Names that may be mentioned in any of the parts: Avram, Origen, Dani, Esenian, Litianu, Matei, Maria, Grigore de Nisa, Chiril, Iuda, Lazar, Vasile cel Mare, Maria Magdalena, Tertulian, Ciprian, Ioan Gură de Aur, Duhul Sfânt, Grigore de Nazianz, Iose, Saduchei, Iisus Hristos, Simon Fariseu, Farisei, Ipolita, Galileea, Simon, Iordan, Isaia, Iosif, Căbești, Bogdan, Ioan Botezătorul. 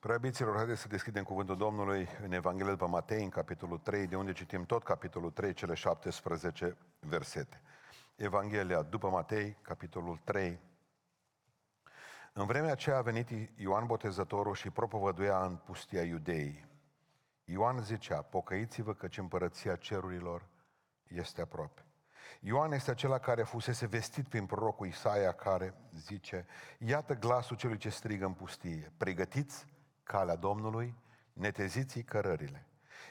Preobiților, haideți să deschidem cuvântul Domnului în Evanghelia după Matei, în capitolul 3, de unde citim tot capitolul 3, cele 17 versete. Evanghelia după Matei, capitolul 3. În vremea aceea a venit Ioan Botezătorul și propovăduia în pustia Iudeii. Ioan zicea: pocăiți-vă căci împărăția cerurilor este aproape. Ioan este acela care fusese vestit prin prorocul Isaia, care zice: iată glasul celui ce strigă în pustie, pregătiți calea Domnului, neteziți-i cărările.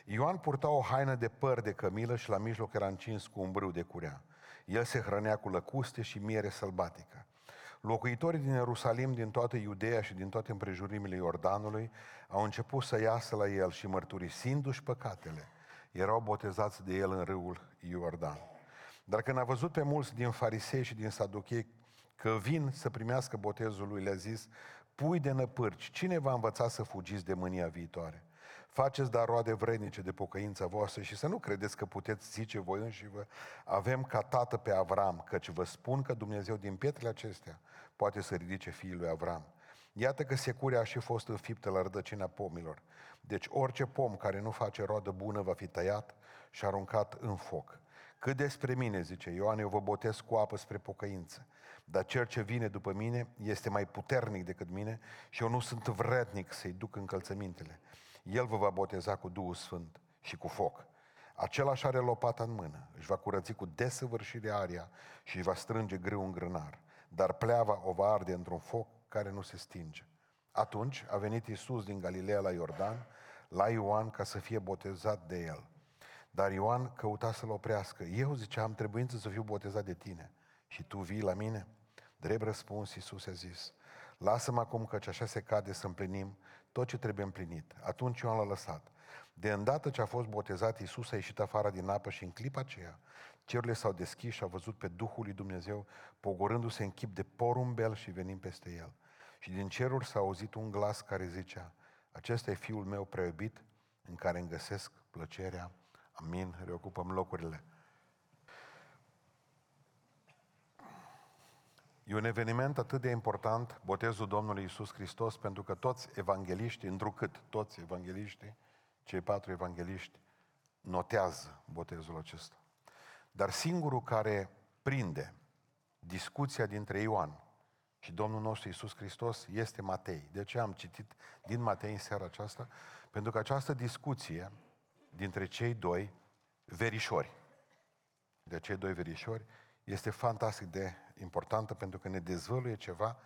Ioan purta o haină de păr de cămilă și la mijloc era încins cu un brâu de curea. El se hrănea cu lăcuste și miere sălbatică. Locuitorii din Ierusalim, din toată Iudeea și din toate împrejurimile Iordanului au început să iasă la el și, mărturisindu-și păcatele, erau botezați de el în râul Iordan. Dar când a văzut pe mulți din Farisei și din Saduchei că vin să primească botezul lui, le-a zis: pui de năpârci, cine va învăța să fugiți de mânia viitoare? Faceți dar roade vrednice de pocăința voastră și să nu credeți că puteți zice voi înșivă: avem ca tată pe Avram, căci vă spun că Dumnezeu din pietrele acestea poate să ridice fiii lui Avram. Iată că securea a și fost înfiptă la rădăcina pomilor. Deci orice pom care nu face roadă bună va fi tăiat și aruncat în foc. Cât despre mine, zice Ioan, eu vă botez cu apă spre pocăință, dar cel ce vine după mine este mai puternic decât mine și eu nu sunt vrednic să-i duc încălțămintele. El vă va boteza cu Duhul Sfânt și cu foc. Același are lopata în mână, își va curăți cu desăvârșire aria și își va strânge grâu în grânar, dar pleava o va arde într-un foc care nu se stinge. Atunci a venit Iisus din Galileea la Iordan, la Ioan, ca să fie botezat de el. Dar Ioan căuta să-l oprească. Eu, zicea, am trebuință să fiu botezat de tine și tu vii la mine? Drept răspuns, Iisus a zis: lasă-mă acum, căci așa se cade să împlinim tot ce trebuie împlinit. Atunci Ioan l-a lăsat. De îndată ce a fost botezat, Iisus a ieșit afară din apă și în clipa aceea cerurile s-au deschis și a văzut pe Duhul lui Dumnezeu pogorându-se în chip de porumbel și venind peste el. Și din ceruri s-a auzit un glas care zicea: acesta e Fiul meu prea iubit, în care îmi găsesc plăcerea. Amin, reocupăm locurile. E un eveniment atât de important, botezul Domnului Iisus Hristos, pentru că toți evangheliștii, întrucât toți evangheliștii, cei patru evangheliști, notează botezul acesta. Dar singurul care prinde discuția dintre Ioan și Domnul nostru Iisus Hristos este Matei. De ce am citit din Matei în seara aceasta? Pentru că această discuție dintre cei doi verișori, este fantastic de importantă, pentru că ne dezvăluie ceva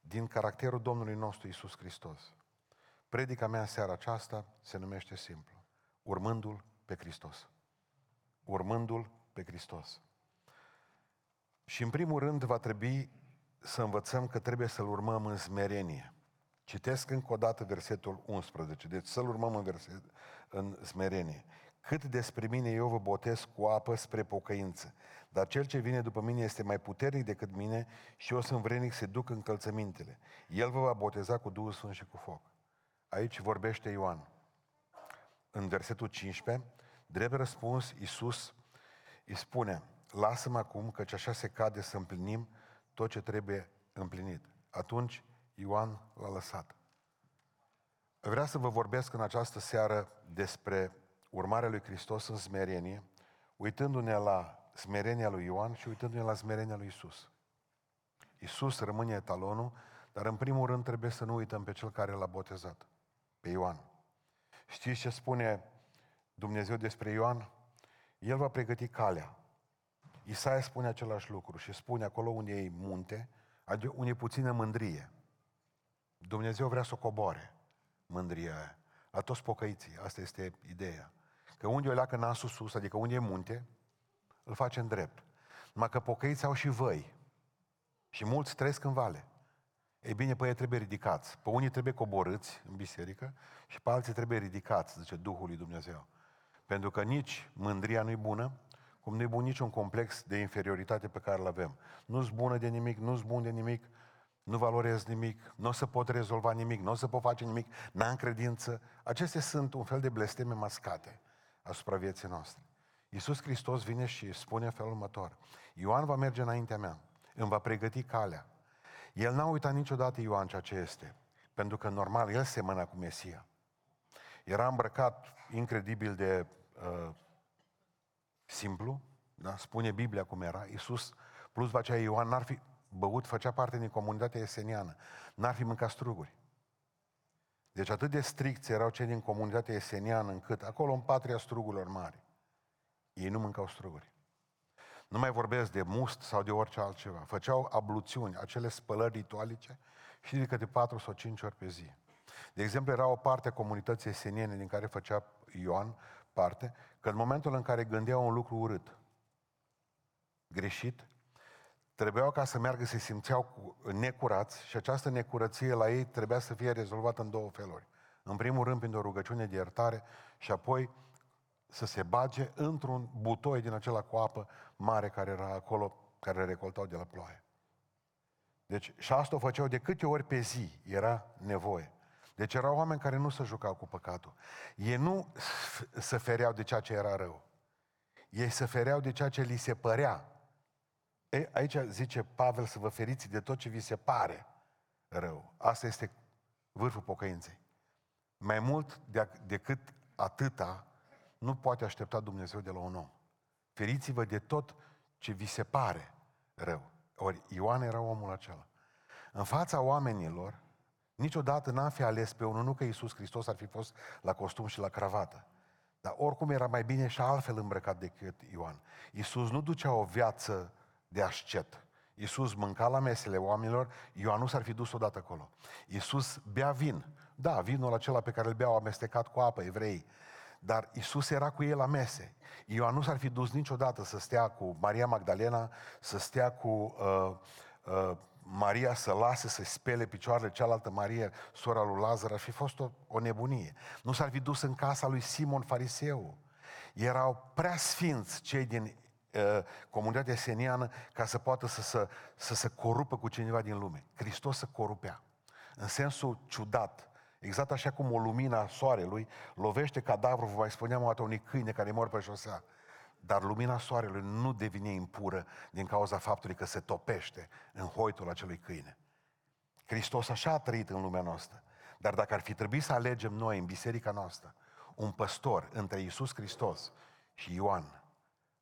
din caracterul Domnului nostru Iisus Hristos. Predica mea în seara aceasta se numește simplu: urmându-L pe Hristos. Urmându-L pe Hristos. Și în primul rând va trebui să învățăm că trebuie să-L urmăm în smerenie. Citesc încă o dată versetul 11, deci să-L urmăm în smerenie. Cât despre mine, eu vă botez cu apă spre pocăință, dar cel ce vine după mine este mai puternic decât mine și eu sunt vrednic să duc încălțămintele. El vă va boteza cu Duhul Sfânt și cu foc. Aici vorbește Ioan. În versetul 15, drept răspuns, Iisus îi spune: lasă-mă acum, căci așa se cade să împlinim tot ce trebuie împlinit. Atunci Ioan l-a lăsat. Vreau să vă vorbesc în această seară despre urmarea lui Hristos în smerenie, uitându-ne la smerenia lui Ioan și uitându-ne la smerenia lui Iisus. Iisus rămâne etalonul, dar în primul rând trebuie să nu uităm pe cel care l-a botezat, pe Ioan. Știți ce spune Dumnezeu despre Ioan? El va pregăti calea. Isaia spune același lucru și spune acolo unde e munte, adică unde e puțină mândrie. Dumnezeu vrea să o coboare, mândria aia, la toți pocăiții. Asta este ideea. Că unde o leacă nasul sus, adică unde e munte, îl face în drept. Numai că pocăiții au și văi. Și mulți trăiesc în vale. Ei bine, pe ei trebuie ridicați. Pe unii trebuie coborâți în biserică și pe alții trebuie ridicați, zice Duhul lui Dumnezeu. Pentru că nici mândria nu-i bună, cum nu-i bun niciun complex de inferioritate pe care îl avem. Nu-s bună de nimic, nu-s bun de nimic, nu valorez nimic, nu o să pot rezolva nimic, nu o să pot face nimic, n-am credință. Acestea sunt un fel de blesteme mascate asupra vieții noastre. Iisus Hristos vine și spune felul următor: Ioan va merge înaintea mea, îmi va pregăti calea. El n-a uitat niciodată Ioan ceea ce este. Pentru că, normal, el semăna cu Mesia. Era îmbrăcat incredibil de simplu, da? Spune Biblia cum era. Iisus, plus vacea Ioan, n-ar fi băut, făcea parte din comunitatea eseniană, n-ar fi mâncat struguri. Deci atât de stricți erau cei din comunitatea eseniană, încât acolo, în patria strugurilor mari, ei nu mâncau struguri. Nu mai vorbesc de must sau de orice altceva. Făceau abluțiuni, acele spălări ritualice, și de câte 4 sau 5 ori pe zi. De exemplu, era o parte a comunității eseniene din care făcea Ioan parte, că în momentul în care gândeau un lucru urât, greșit, trebuiau ca să meargă, se simțeau necurați, și această necurăție la ei trebuia să fie rezolvată în două feluri. În primul rând, prin o rugăciune de iertare, și apoi să se bage într-un butoi din acela cu apă mare care era acolo, care recoltau de la ploaie. Deci, și asta o făceau de câte ori pe zi era nevoie. Deci erau oameni care nu se jucau cu păcatul. Ei nu se fereau de ceea ce era rău. Ei se fereau de ceea ce li se părea. Ei, aici zice Pavel să vă feriți de tot ce vi se pare rău. Asta este vârful pocăinței. Mai mult decât atâta nu poate aștepta Dumnezeu de la un om. Feriți-vă de tot ce vi se pare rău. Ori Ioan era omul acela. În fața oamenilor, niciodată n-a fi ales pe unul, nu că Iisus Hristos ar fi fost la costum și la cravată. Dar oricum era mai bine și altfel îmbrăcat decât Ioan. Iisus nu ducea o viață de ascet. Iisus mânca la mesele oamenilor, Ioan nu s-ar fi dus odată acolo. Iisus bea vin. Da, vinul acela pe care îl beau amestecat cu apă, evreii. Dar Iisus era cu ei la mese. Ioan nu s-ar fi dus niciodată să stea cu Maria Magdalena, să stea cu Maria, să lase să spele picioarele cealaltă Maria, sora lui Lazar. Ar fi fost o nebunie. Nu s-ar fi dus în casa lui Simon Fariseu. Erau prea sfinți cei din comunitatea eseniană ca să poată să se corupă cu cineva din lume. Hristos se corupea. În sensul ciudat. Exact așa cum o lumină a soarelui lovește cadavrul, vă mai spuneam o dată, unui câine care mor pe șosea. Dar lumina soarelui nu devine impură din cauza faptului că se topește în hoitul acelui câine. Hristos așa a trăit în lumea noastră. Dar dacă ar fi trebuit să alegem noi în biserica noastră un păstor între Iisus Hristos și Ioan,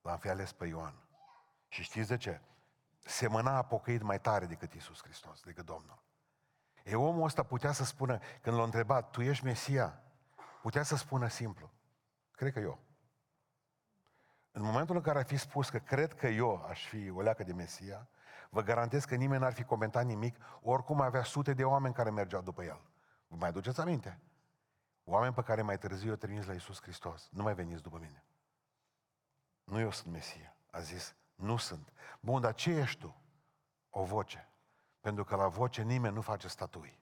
l-am fi ales pe Ioan. Și știți de ce? Semăna a pocăit mai tare decât Iisus Hristos, decât Domnul. E, omul ăsta putea să spună, când l-a întrebat, tu ești Mesia? Putea să spună simplu, cred că eu. În momentul în care ar fi spus că cred că eu aș fi o leacă de Mesia, vă garantez că nimeni n-ar fi comentat nimic, oricum avea sute de oameni care mergeau după el. Vă mai aduceți aminte? Oameni pe care mai târziu i-au trimis la Iisus Hristos. Nu mai veniți după mine. Nu eu sunt Mesia. A zis, nu sunt. Bun, dar ce ești tu? O voce. Pentru că la voce nimeni nu face statui.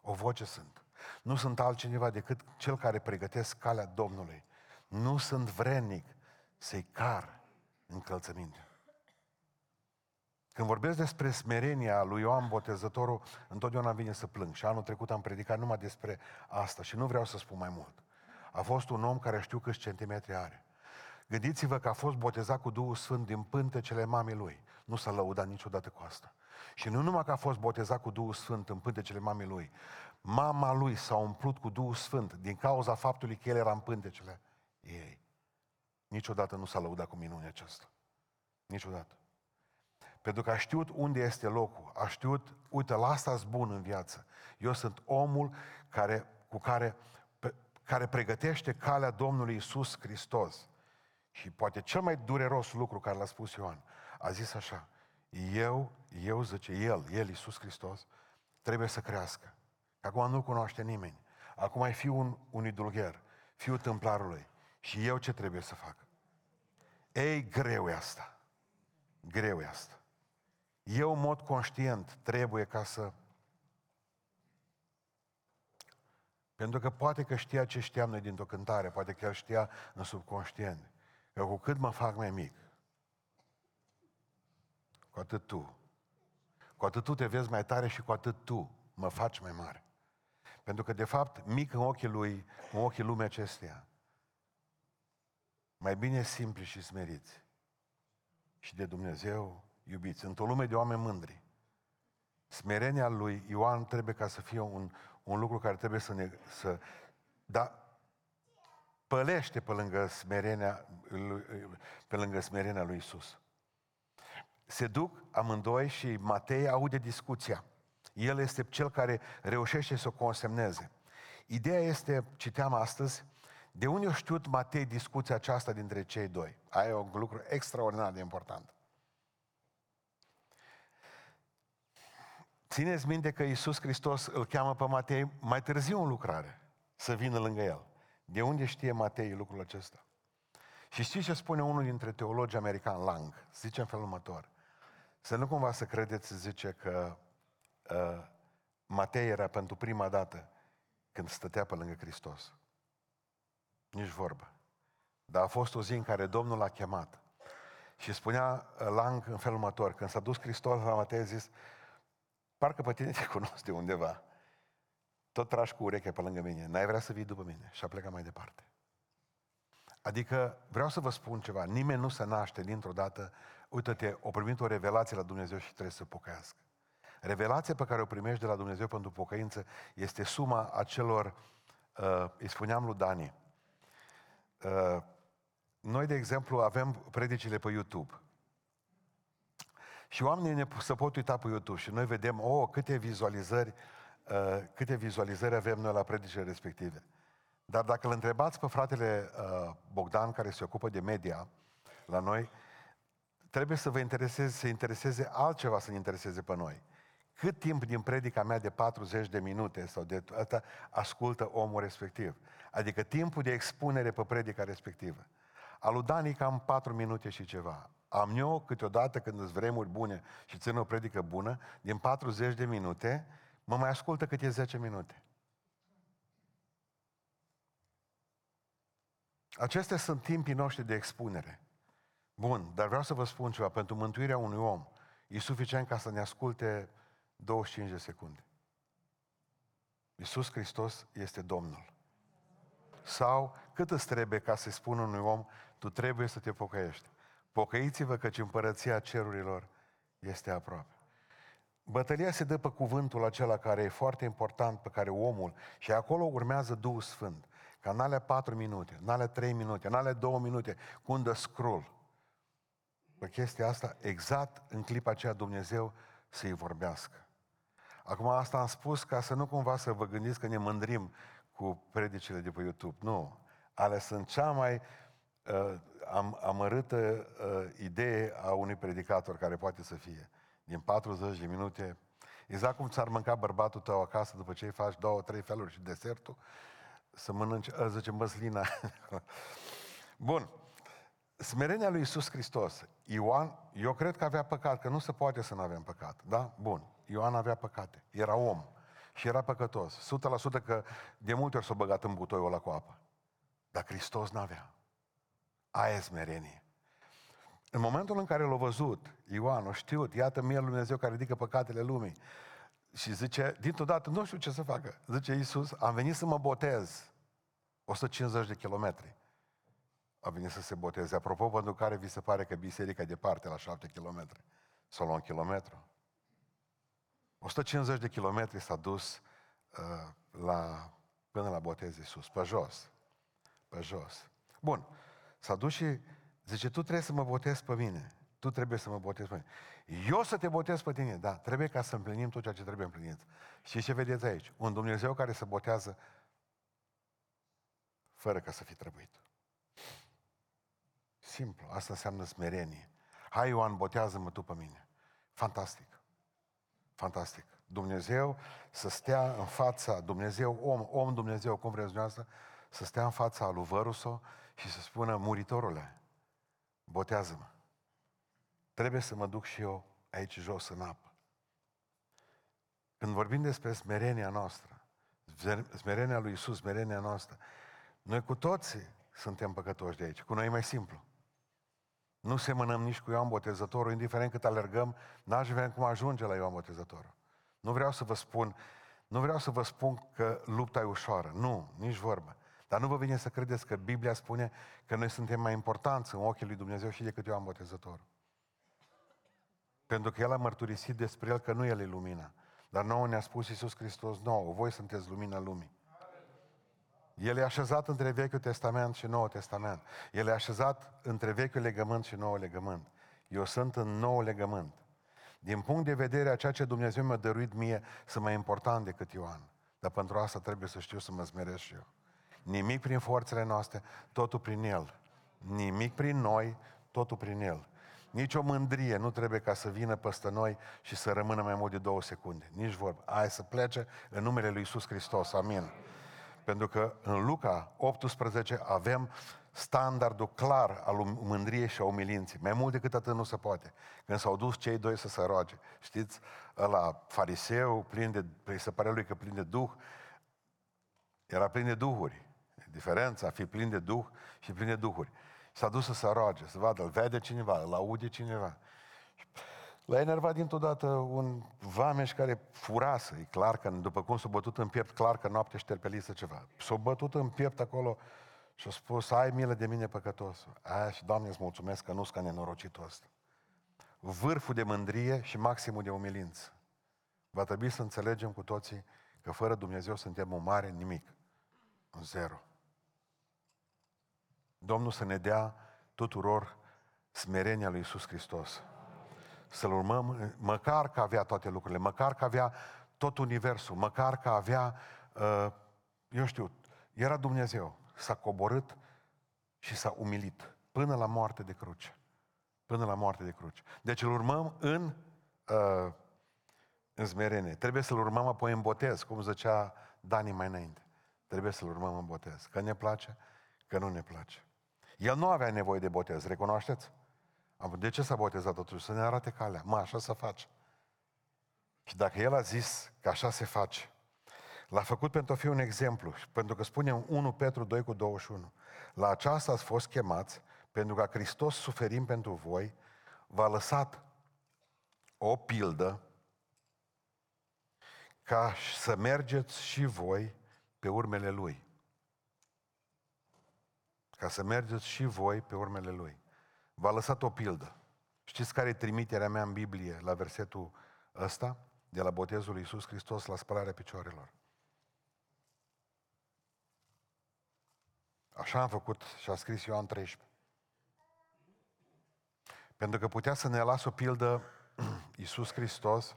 O voce sunt. Nu sunt altcineva decât cel care pregătesc calea Domnului. Nu sunt vrednic să-i car încălțămintea. Când vorbesc despre smerenia lui Ioan Botezătorul, întotdeauna vine să plâng. Și anul trecut am predicat numai despre asta și nu vreau să spun mai mult. A fost un om care știu câți centimetri are. Gândiți-vă că a fost botezat cu Duhul Sfânt din pântecele mamei lui. Nu s-a lăudat niciodată cu asta. Și nu numai că a fost botezat cu Duhul Sfânt în pântecele mamei lui, mama lui s-a umplut cu Duhul Sfânt din cauza faptului că el era în pântecele ei. Niciodată nu s-a lăudat cu minunea aceasta. Niciodată. Pentru că a știut unde este locul, a știut, uite, la asta-s bun în viață. Eu sunt omul care pregătește calea Domnului Iisus Hristos. Și poate cel mai dureros lucru care l-a spus Ioan, a zis așa, eu zice, El, Iisus Hristos, trebuie să crească. Că acum nu-L cunoaște nimeni. Acum e fiul unui dulgher, fiul Templarului. Și eu ce trebuie să fac? Ei, greu e asta. Greu e asta. Eu, în mod conștient, trebuie ca să... Pentru că poate că știa ce știam noi dintr-o cântare, poate că el știa în subconștient. Că cu cât mă fac mai mic, cu atât tu. Cu atât tu te vezi mai tare și cu atât tu mă faci mai mare. Pentru că, de fapt, mic în ochii lui, în ochii lumii acesteia. Mai bine simpli și smeriți. Și de Dumnezeu iubiți. Într-o lume de oameni mândri. Smerenia lui Ioan trebuie ca să fie un, un lucru care trebuie să ne... Dar pălește pe lângă smerenia lui Iisus. Se duc amândoi și Matei aude discuția. El este cel care reușește să o consemneze. Ideea este, citeam astăzi, de unde a știut Matei discuția aceasta dintre cei doi? Aia e un lucru extraordinar de important. Țineți minte că Iisus Hristos îl cheamă pe Matei mai târziu în lucrare, să vină lângă el. De unde știe Matei lucrul acesta? Și știți ce spune unul dintre teologii americani, Lang? Zice în felul următor. Să nu cumva să credeți, zice, că Matei era pentru prima dată când stătea pe lângă Hristos. Nici vorbă. Dar a fost o zi în care Domnul l-a chemat. Și spunea Lang în felul următor. Când s-a dus Hristos la Matei, a zis: parcă pe tine te cunosc de undeva. Tot tragi cu urechea pe lângă mine. N-ai vrea să vii după mine. Și a plecat mai departe. Adică vreau să vă spun ceva. Nimeni nu se naște dintr-o dată. Uite-te, o primit o revelație la Dumnezeu și trebuie să pocăiască. Revelația pe care o primești de la Dumnezeu pentru pocăință este suma acelor, îi spuneam lui Dani, noi, de exemplu, avem predicile pe YouTube. Și oamenii se pot uita pe YouTube și noi vedem, câte vizualizări avem noi la predicile respective. Dar dacă îl întrebați pe fratele Bogdan, care se ocupă de media la noi, trebuie să vă intereseze, să intereseze altceva, să ne intereseze pe noi. Cât timp din predica mea de 40 de minute sau de atâta ascultă omul respectiv? Adică timpul de expunere pe predica respectivă. Al lui Dani cam 4 minute și ceva. Am eu câteodată, când sunt vremuri bune și țin o predică bună, din 40 de minute, mă mai ascultă câte 10 minute. Acestea sunt timpii noștri de expunere. Bun, dar vreau să vă spun ceva. Pentru mântuirea unui om e suficient ca să ne asculte 25 de secunde. Iisus Hristos este Domnul. Sau cât îți trebuie ca să-i spun unui om: tu trebuie să te pocăiești. Pocăiți-vă, căci împărăția cerurilor este aproape. Bătălia se dă pe cuvântul acela care e foarte important, pe care omul... Și acolo urmează Duhul Sfânt. Ca în alea 4 minute, în alea 3 minute, în alea 2 minute, cu un scroll. Pe chestia asta, exact în clipa aceea Dumnezeu să-i vorbească. Acum asta am spus ca să nu cumva să vă gândiți că ne mândrim cu predicile de pe YouTube. Nu. Alea sunt cea mai amărâtă idee a unui predicator care poate să fie. Din 40 de minute, exact cum ți-ar mânca bărbatul tău acasă după ce îi faci 2-3 feluri și desertul, să mănânci, zice, măslina. Bun. Smerenia lui Iisus Hristos. Ioan, eu cred că avea păcat, că nu se poate să nu avem păcat. Da? Bun. Ioan avea păcate. Era om. Și era păcătos. 100% că de multe ori s-a băgat în butoiul ăla cu apă. Dar Hristos n-avea. Aia e smerenie. În momentul în care l-a văzut, Ioan, a știut, iată Mielul Dumnezeu care ridică păcatele lumii. Și zice, dintr-o dată, nu știu ce să facă. Zice Iisus, am venit să mă botez. 150 de kilometri. A venit să se boteze. Apropo, pentru care vi se pare că biserica e departe, la 7 kilometri. Sau la un kilometru. 150 de kilometri s-a dus până la botez Iisus. Pe jos. Bun. S-a dus și zice, tu trebuie să mă botezi pe mine. Tu trebuie să mă botezi pe mine. Eu să te botez pe tine. Da, trebuie ca să împlinim tot ceea ce trebuie împlinit. Și ce vedeți aici? Un Dumnezeu care se botează fără ca să fi trebuit. Simplu. Asta înseamnă smerenie. Hai, Ioan, botează-mă tu pe mine. Fantastic. Dumnezeu să stea în fața, Dumnezeu, om Dumnezeu, cum vreți dumneavoastră, să stea în fața lui Văruso și să spună, muritorule, botează-mă. Trebuie să mă duc și eu aici jos în apă. Când vorbim despre smerenia noastră, smerenia lui Iisus, smerenia noastră, noi cu toții suntem păcătoși de aici. Cu noi e mai simplu. Nu semănăm nici cu Ioan Botezătorul, indiferent cât alergăm, n-aș vrea cum ajunge la Ioan Botezătorul. Nu vreau să vă spun că lupta e ușoară. Nu, nici vorbă. Dar nu vă vine să credeți că Biblia spune că noi suntem mai importanți în ochii lui Dumnezeu și decât Ioan Botezătorul. Pentru că el a mărturisit despre el că nu el e lumina. Dar nouă ne-a spus Iisus Hristos, nouă, voi sunteți lumina lumii. El e așezat între Vechiul Testament și Noul Testament. El e așezat între Vechiul Legământ și Noul Legământ. Eu sunt în Noul Legământ. Din punct de vedere a ceea ce Dumnezeu mi-a dăruit mie, sunt mai important decât Ioan. Dar pentru asta trebuie să știu să mă smeresc și eu. Nimic prin forțele noastre, totul prin El. Nimic prin noi, totul prin El. Nici o mândrie nu trebuie ca să vină peste noi și să rămână mai mult de 2 secunde. Nici vorbă. Hai să plece în numele Lui Iisus Hristos. Amin. Pentru că în Luca 18 avem standardul clar al mândriei și a umilinții. Mai mult decât atât nu se poate. Când s-au dus cei doi să se roage, știți, ăla fariseu, îi se pare lui că plin de duh, era plin de duhuri. Diferența, fi plin de duh și plin de duhuri. S-a dus să se roage, să vadă, îl vede cineva, îl aude cineva. L-a enervat dintr-o dată un vameș care furase, e clar că după cum s-a bătut în piept, clar că noaptea șterpelise ceva. S-a bătut în piept acolo și a spus, ai milă de mine păcătos. Aia și Doamne îți mulțumesc că nu-s ca nenorocitul ăsta. Vârful de mândrie și maximul de umilință. Va trebui să înțelegem cu toții că fără Dumnezeu suntem un mare nimic. Un zero. Domnul să ne dea tuturor smerenia lui Iisus Hristos. Să-L urmăm, măcar că avea toate lucrurile, măcar că avea tot universul, măcar că avea, eu știu, era Dumnezeu, s-a coborât și s-a umilit până la moarte de cruce. Până la moarte de cruce. Deci îl urmăm în smerenie. Trebuie să-L urmăm apoi în botez, cum zicea Dani mai înainte. Trebuie să-L urmăm în botez. Că ne place, că nu ne place. El nu avea nevoie de botez, recunoașteți? De ce s-a botezat totuși? Să ne arate calea. Mă, așa se face. Și dacă El a zis că așa se face, l-a făcut pentru a fi un exemplu. Pentru că spune 1 Petru 2:21. La aceasta ați fost chemați, pentru ca Hristos suferim pentru voi, v-a lăsat o pildă ca să mergeți și voi pe urmele Lui. Ca să mergeți și voi pe urmele Lui. V-a lăsat o pildă. Știți care e trimiterea mea în Biblie la versetul ăsta? De la botezul lui Iisus Hristos la spălarea picioarelor. Așa am făcut și a scris Ioan 13. Pentru că putea să ne lasă o pildă Iisus Hristos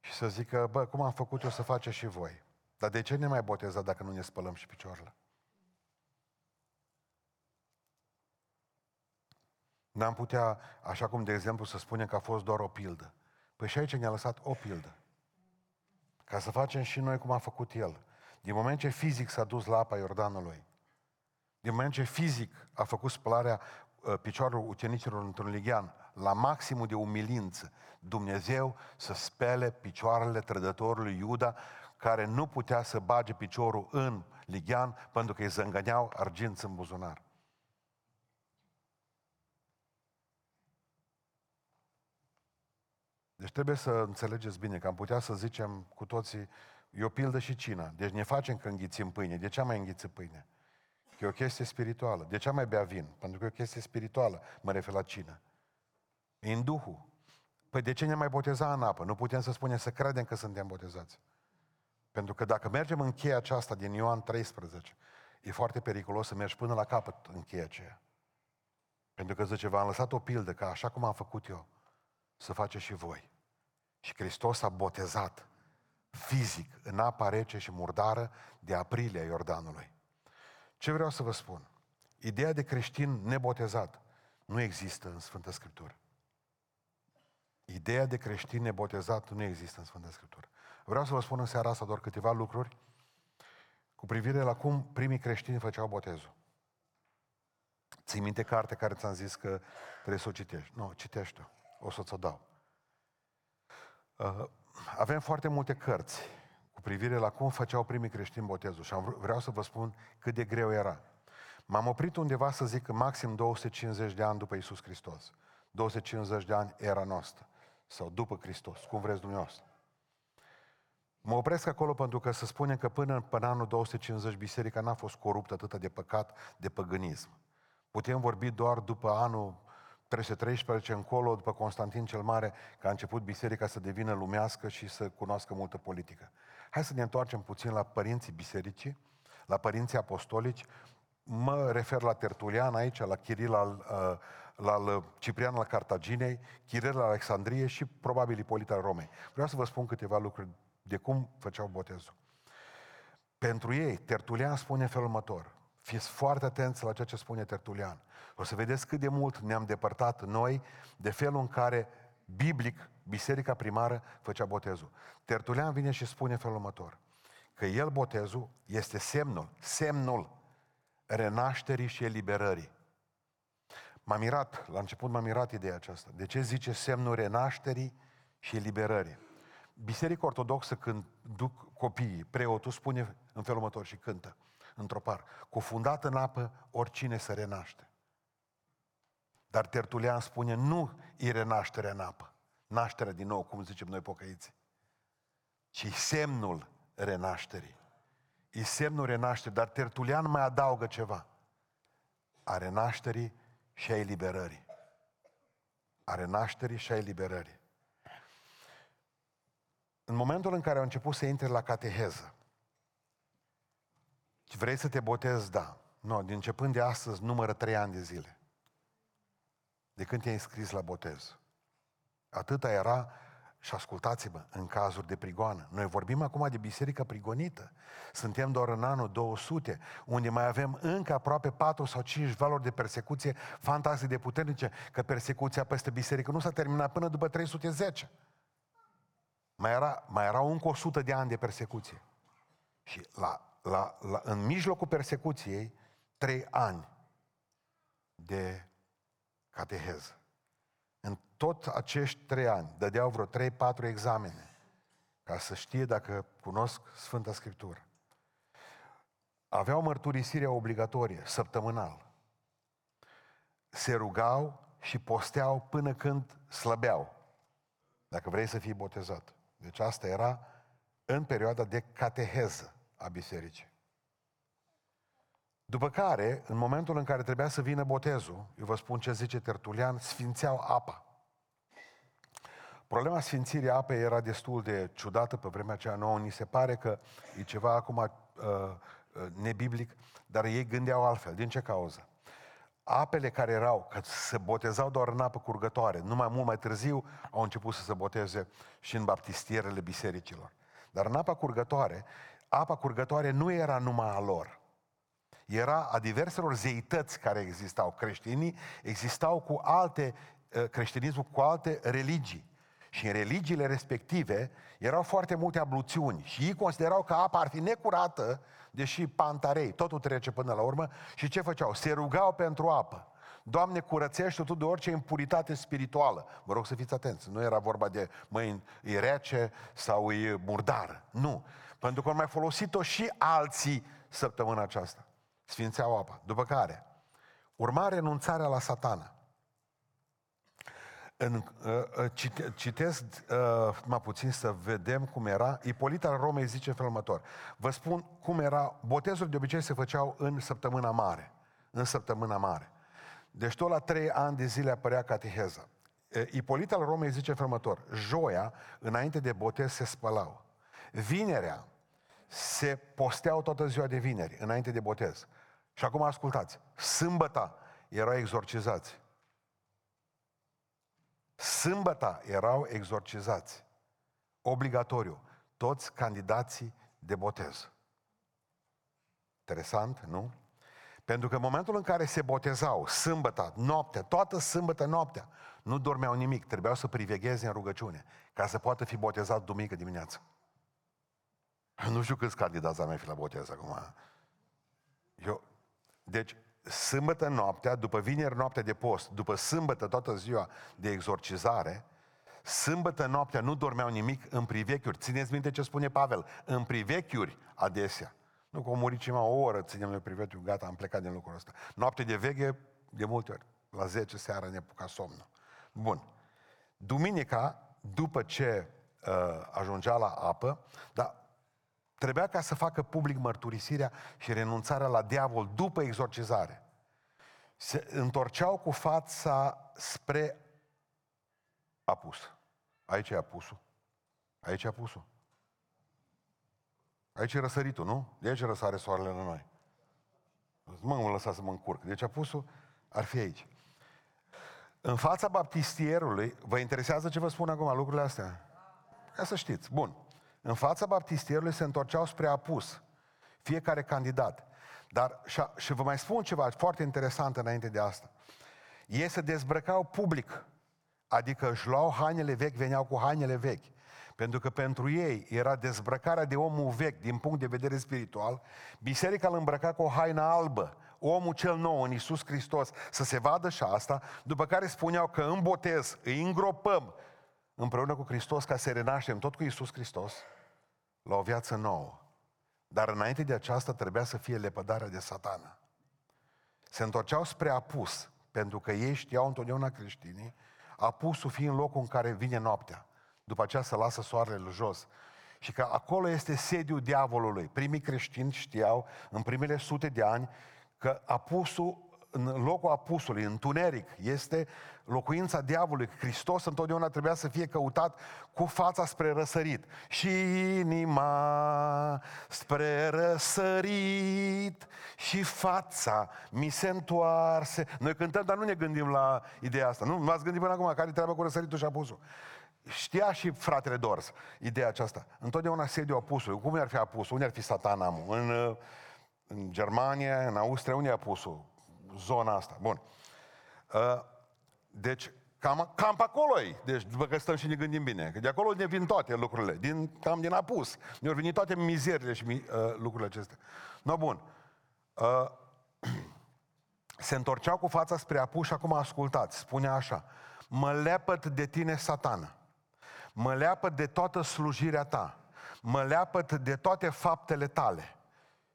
și să zică, bă, cum am făcut eu să faceți și voi? Dar de ce ne mai boteza dacă nu ne spălăm și picioarele? N-am putea, așa cum de exemplu să spunem că a fost doar o pildă. Păi și aici ne-a lăsat o pildă. Ca să facem și noi cum a făcut El. Din moment ce fizic s-a dus la apa Iordanului, din moment ce fizic a făcut spălarea picioarelor ucenicilor într-un lighean, la maximul de umilință, Dumnezeu să spele picioarele trădătorului Iuda, care nu putea să bage piciorul în lighean pentru că îi zângăneau arginți în buzunar. Deci trebuie să înțelegeți bine că am putea să zicem cu toții, e o pildă și cina. Deci ne facem că înghițim pâine. De ce am mai înghițit pâine? Că e o chestie spirituală. De ce am mai bea vin? Pentru că e o chestie spirituală. Mă refer la cină. E în Duhul. Păi de ce ne mai boteza în apă? Nu putem să spunem să credem că suntem botezați. Pentru că dacă mergem în cheia aceasta din Ioan 13, e foarte periculos să mergi până la capăt în cheia aceea. Pentru că zice, v-am lăsat o pildă, că așa cum am făcut eu, să faceți și voi. Și Hristos a botezat fizic în apa rece și murdară de aprilia Iordanului. Ce vreau să vă spun? Ideea de creștin nebotezat nu există în Sfânta Scriptură. Ideea de creștin nebotezat nu există în Sfânta Scriptură. Vreau să vă spun în seara asta doar câteva lucruri cu privire la cum primii creștini făceau botezul. Ții minte cartea care ți-am zis că trebuie să o citești? Nu, citește-o. O să ți-o dau. Avem foarte multe cărți cu privire la cum făceau primii creștini botezul și vreau să vă spun cât de greu era. M-am oprit undeva să zic maxim 250 de ani după Iisus Hristos. 250 de ani era noastră. Sau după Hristos, cum vreți dumneavoastră. Mă opresc acolo pentru că să spunem că până în anul 250 biserica n-a fost coruptă atât de păcat, de păgânism. Putem vorbi doar după anul peste 13 încolo, după Constantin cel Mare, că a început biserica să devină lumească și să cunoască multă politică. Hai să ne întoarcem puțin la părinții bisericii, la părinții apostolici. Mă refer la Tertulian aici, la Chiril, la Ciprian al Cartaginei, Chiril al Alexandriei și probabil Ipolita al Romei. Vreau să vă spun câteva lucruri de cum făceau botezul. Pentru ei, Tertulian spune felul următor. Fiți foarte atenți la ceea ce spune Tertulian. O să vedeți cât de mult ne-am depărtat noi de felul în care, biblic, biserica primară făcea botezul. Tertulian vine și spune felul următor. Că el, botezul, este semnul renașterii și eliberării. La început m-a mirat ideea aceasta. De ce zice semnul renașterii și eliberării? Biserica ortodoxă, când duc copiii, preotul spune în felul următor și cântă într-o par: cufundat în apă, oricine se renaște. Dar Tertulian spune, nu e renașterea în apă, nașterea din nou, cum zicem noi pocăiți, ci semnul renașterii. E semnul renașterii, dar Tertulian mai adaugă ceva: a renașterii și a eliberării. A renașterii și a eliberării. În momentul în care au început să intre la cateheză, vrei să te botezi? Da. Nu, din începând de astăzi numără 3 ani de zile de când te-ai înscris la botez. Atâta era. Și ascultați-mă, în cazuri de prigoană. Noi vorbim acum de biserică prigonită. Suntem doar în anul 200, unde mai avem încă aproape 4 sau 5 valori de persecuție fantastic de puternice, că persecuția peste biserică nu s-a terminat până după 310. Mai erau încă 100 de ani de persecuție. Și în mijlocul persecuției, 3 ani de cateheză. În tot acești 3 ani, dădeau vreo 3-4 examene ca să știe dacă cunosc Sfânta Scriptură. Aveau mărturisirea obligatorie, săptămânal. Se rugau și posteau până când slăbeau, dacă vrei să fii botezat. Deci asta era în perioada de cateheză a bisericii. După care, în momentul în care trebuia să vină botezul, eu vă spun ce zice Tertulian, sfințeau apa. Problema sfințirii apei era destul de ciudată pe vremea aceea nouă. Ni se pare că e ceva acum nebiblic, dar ei gândeau altfel. Din ce cauză? Apele care erau, că se botezau doar în apă curgătoare, numai mult mai târziu au început să se boteze și în baptistierele bisericilor. Dar în apa curgătoare nu era numai a lor. Era a diverselor zeități care existau. Creștinii existau cu alte, creștinismul cu alte religii. Și în religiile respective erau foarte multe abluțiuni. Și ei considerau că apa ar fi necurată, deși pantarei, totul trece până la urmă. Și ce făceau? Se rugau pentru apă. Doamne, curățește-o Tu de orice impuritate spirituală. Vă rog să fiți atenți. Nu era vorba de, măi, e rece sau e murdară. Nu. Pentru că au mai folosit-o și alții săptămâna aceasta. Sfințeau apa. După care urma renunțarea la Satana. Citesc mai puțin să vedem cum era. Ipolita al Romei zice în felul următor. Vă spun cum era. Botezul de obicei se făceau în săptămâna mare. În săptămâna mare. Deci tot la 3 ani de zile apărea cateheza. Ipolita al Romei zice în felul următor. Joia, înainte de botez, se spălau. Vinerea se posteau toată ziua de vineri, înainte de botez. Și acum ascultați, sâmbăta erau exorcizați. Sâmbăta erau exorcizați. Obligatoriu. Toți candidații de botez. Interesant, nu? Pentru că în momentul în care se botezau, sâmbăta, noaptea, toată sâmbătă noaptea, nu dormeau nimic, trebuiau să privegheze în rugăciune, ca să poată fi botezat duminică dimineață. Nu știu câți candidați ar mai fi la botez acum. Deci, sâmbătă noaptea, după vineri noaptea de post, după sâmbătă toată ziua de exorcizare, sâmbătă noaptea nu dormeau nimic în privechiuri. Țineți minte ce spune Pavel, în privechiuri adesea. Nu că o muricima o oră, ținem noi privechiuri, gata, am plecat din lucrul ăsta. Noapte de veche, de multe ori, la 10 seara ne apuca somnul. Bun. Duminica, după ce ajungea la apă, dar trebuia ca să facă public mărturisirea și renunțarea la diavol după exorcizare. se întorceau cu fața spre apus. Aici e apusul. Aici e apusul. Aici e răsăritul, nu? De aici răsare soarele la noi. Mă lăsa să mă încurc. Deci apusul ar fi aici. În fața baptistierului, vă interesează ce vă spun acum lucrurile astea? Ca să știți. Bun. În fața baptistierului se întorceau spre apus. Fiecare candidat. Dar, și vă mai spun ceva foarte interesant înainte de asta. Ei se dezbrăcau public. Adică își luau hainele vechi, veneau cu hainele vechi. Pentru că pentru ei era dezbrăcarea de omul vechi din punct de vedere spiritual. Biserica îl îmbrăca cu o haină albă. Omul cel nou în Iisus Hristos, să se vadă și asta. După care spuneau că în botez îi îngropăm împreună cu Hristos ca să renaștem tot cu Iisus Hristos la o viață nouă. Dar înainte de aceasta trebuia să fie lepădarea de Satana. Se întorceau spre apus, pentru că ei știau întotdeauna creștinii, apusul fiind locul în care vine noaptea. După aceea se lasă soarele jos. Și că acolo este sediul diavolului. Primii creștini știau în primele sute de ani că apusul, în locul apusului, întuneric, este locuința diavolului. Hristos întotdeauna trebuia să fie căutat cu fața spre răsărit. Și inima spre răsărit și fața mi se întoarse. Noi cântăm, dar nu ne gândim la ideea asta. Nu v-ați gândit până acum care-i treaba cu răsăritul și apusul. Știa și fratele Dors ideea aceasta. Întotdeauna sediu apusului. Cum ar fi apusul? Unde ar fi satanamul? În Germania, în Austria, unde e apusul? Zona asta. Bun. Deci, cam pe acolo-i. Deci, după că stăm și ne gândim bine. Că de acolo ne vin toate lucrurile. Cam din apus. Ne-au venit toate mizerile și lucrurile acestea. No, bun. Se întorceau cu fața spre apus și acum ascultați. Spunea așa. Mă leapăt de tine, Satana. Mă leapăt de toată slujirea ta. Mă leapăt de toate faptele tale.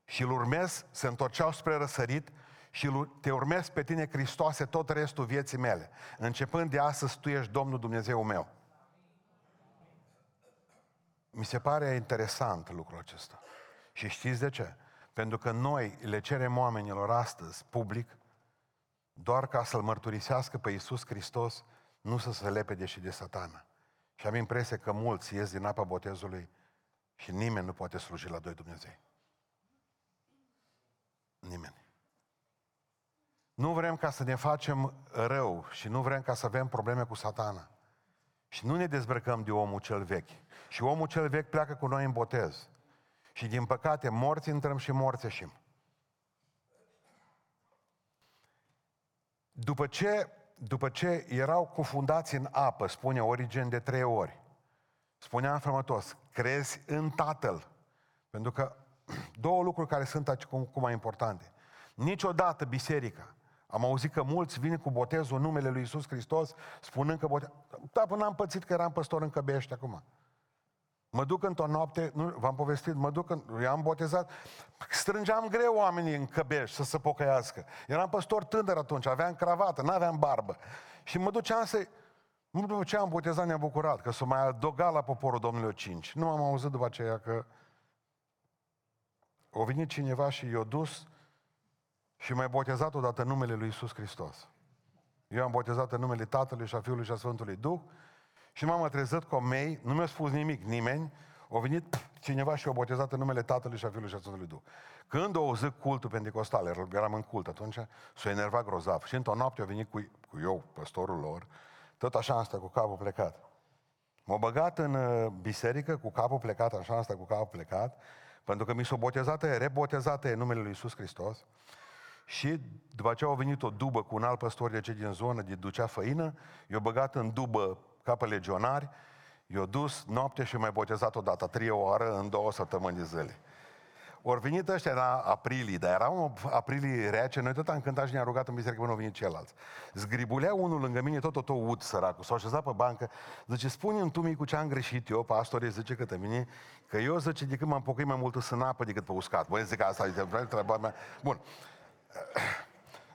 Și îl urmez, se întorceau spre răsărit, și te urmez pe tine, Hristoase, tot restul vieții mele. Începând de astăzi, tu ești Domnul Dumnezeul meu. Mi se pare interesant lucrul acesta. Și știți de ce? Pentru că noi le cerem oamenilor astăzi, public, doar ca să-L mărturisească pe Iisus Hristos, nu să se lepede și de Satana. Și am impresia că mulți ies din apa botezului și nimeni nu poate sluji la doi Dumnezei. Nimeni. Nu vrem ca să ne facem rău și nu vrem ca să avem probleme cu Satana. Și nu ne dezbrăcăm de omul cel vechi. Și omul cel vechi pleacă cu noi în botez. Și din păcate morți intrăm și morți ieșim. După ce erau cufundați în apă, spune Origen de 3 ori, spunea frămătos, crezi în Tatăl. Pentru că două lucruri care sunt acum mai importante. Niciodată biserica. Am auzit că mulți vin cu botezul în numele lui Iisus Hristos, spunând că da, până am pățit că eram păstor în Căbești acum. Mă duc într-o noapte, nu, v-am povestit, i-am botezat, strângeam greu oamenii în Căbești să se pocăiască. Eram păstor tânăr atunci, aveam cravată, n-aveam barbă. Și mă duceam să... După ce am botezat, ne-am bucurat că s-o mai adoga la poporul Domnului 5. Nu m-am auzit după aceea că... O venit cineva și i-a dus... Și m-ai botezat odată în numele lui Iisus Hristos. Eu am botezat în numele Tatălui și a Fiului și a Sfântului Duh și m-am atrezat cu mei, nu mi-a spus nimic nimeni, a venit cineva și a botezat în numele Tatălui și a Fiului și a Sfântului Duh. Când o zic cultul pentecostal, eram în cult atunci, s-o enervat grozav și într-o noapte a venit cu eu, păstorul lor, tot așa am stat cu capul plecat. M-a băgat în biserică cu capul plecat, așa am stat cu capul plecat, pentru că mi s-o botezată, rebotezată în numele lui Iisus Hristos. Și după aceea a venit o dubă cu un alt păstor de cei din zonă, de ducea făină, i-a băgat în dubă ca pe legionari, i-a dus noapte și m-a botezat odată, 3 oară, în 2 săptămâni de zile. Ori venit ăștia în aprilie, dar erau aprilie rece, noi tot am cântat și ne-am rugat în biserică până au venit ceilalți. Zgribulea unul lângă mine, tot ud săracul, s-a așezat pe bancă, zice, spune-mi tu mie cu ce am greșit eu, pastorii, zice către mine, că eu, zice, de când m-am pocăit mai mult în apă decât pe uscat. Băi, zic asta, e treaba mea. Bun.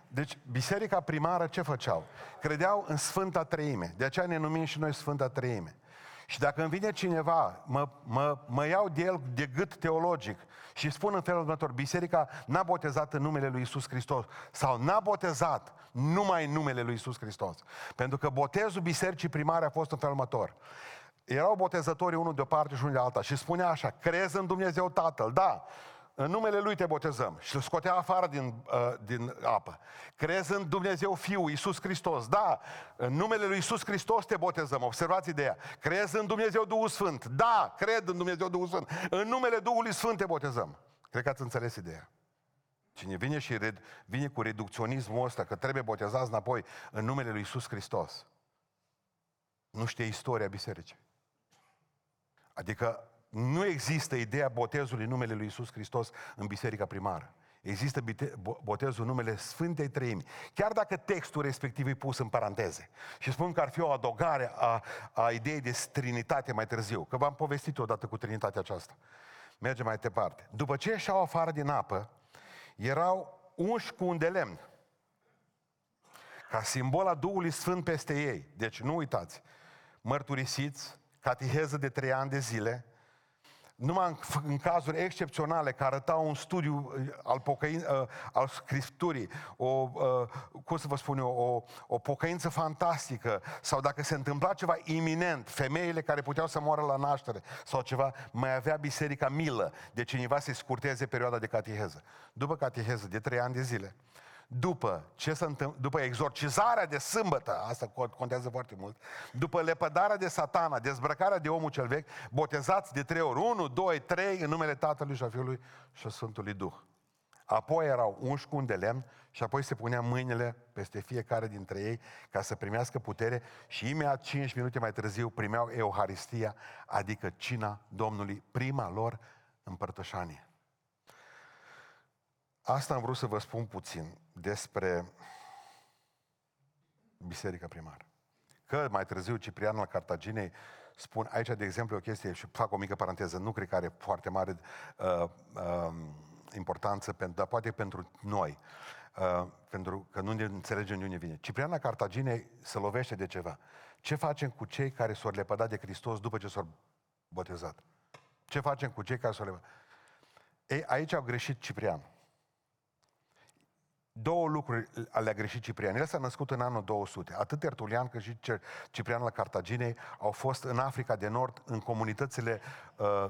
Deci, biserica primară ce făceau? Credeau în Sfânta Treime. De aceea ne numim și noi Sfânta Treime. Și dacă îmi vine cineva, mă iau de el de gât teologic și spun în felul următor: biserica n-a botezat în numele lui Iisus Hristos sau n-a botezat numai în numele lui Iisus Hristos. Pentru că botezul bisericii primare a fost în felul următor. Erau botezătorii unul de o parte și unul de alta și spunea așa: crezi în Dumnezeu Tatăl, da, în numele Lui te botezăm. Și îl scotea afară din apă. Crezi în Dumnezeu Fiul, Iisus Hristos, da, în numele Lui Iisus Hristos te botezăm, observați ideea. Crezi în Dumnezeu Duhul Sfânt, da, cred în Dumnezeu Duhul Sfânt, în numele Duhului Sfânt te botezăm. Cred că ați înțeles ideea. Cine vine și vine cu reducționismul ăsta că trebuie botezați înapoi în numele Lui Iisus Hristos, nu știe istoria bisericii. Adică nu există ideea botezului în numele lui Iisus Hristos în biserica primară. Există botezul în numele Sfântei Treimi. Chiar dacă textul respectiv e pus în paranteze. Și spun că ar fi o adăugare a ideii de Trinitate mai târziu. Că v-am povestit odată cu Trinitatea aceasta. Mergem mai departe. După ce ieșeau afară din apă, erau unși cu un de lemn. Ca simbol al Duhului Sfânt peste ei. Deci nu uitați. Mărturisiți, catiheză de 3 ani de zile, numai în cazuri excepționale care arătau un studiu al Scripturii, o pocăință fantastică, sau dacă se întâmpla ceva iminent, femeile care puteau să moară la naștere sau ceva, mai avea biserica milă de cineva să-i scurteze perioada de catiheză. După catiheză de 3 ani de zile, după exorcizarea de sâmbătă, asta contează foarte mult, după lepădarea de satana, dezbrăcarea de omul cel vechi, botezați de 3 ori, 1, 2, 3, în numele Tatălui și a Fiului și a Sfântului Duh. Apoi erau unși cu un de lemn și apoi se punea mâinile peste fiecare dintre ei ca să primească putere și imediat 5 minute mai târziu primeau Euharistia, adică cina Domnului, prima lor împărtășanie. Asta am vrut să vă spun puțin despre biserica primară. Că mai târziu Ciprian la Cartaginei spun aici, de exemplu, o chestie, și fac o mică paranteză, nu cred că are foarte mare importanță, dar poate pentru noi, pentru că nu ne înțelegem de unde vine. Ciprian la Cartaginei se lovește de ceva. Ce facem cu cei care s-au lepădat de Hristos după ce s-au botezat? Ce facem cu cei care s-au lepădat? Ei, aici au greșit Ciprian. 2 lucruri le-a greșit Ciprian. El s-a născut în anul 200. Atât Tertulian cât și Ciprian la Cartaginei au fost în Africa de Nord, în comunitățile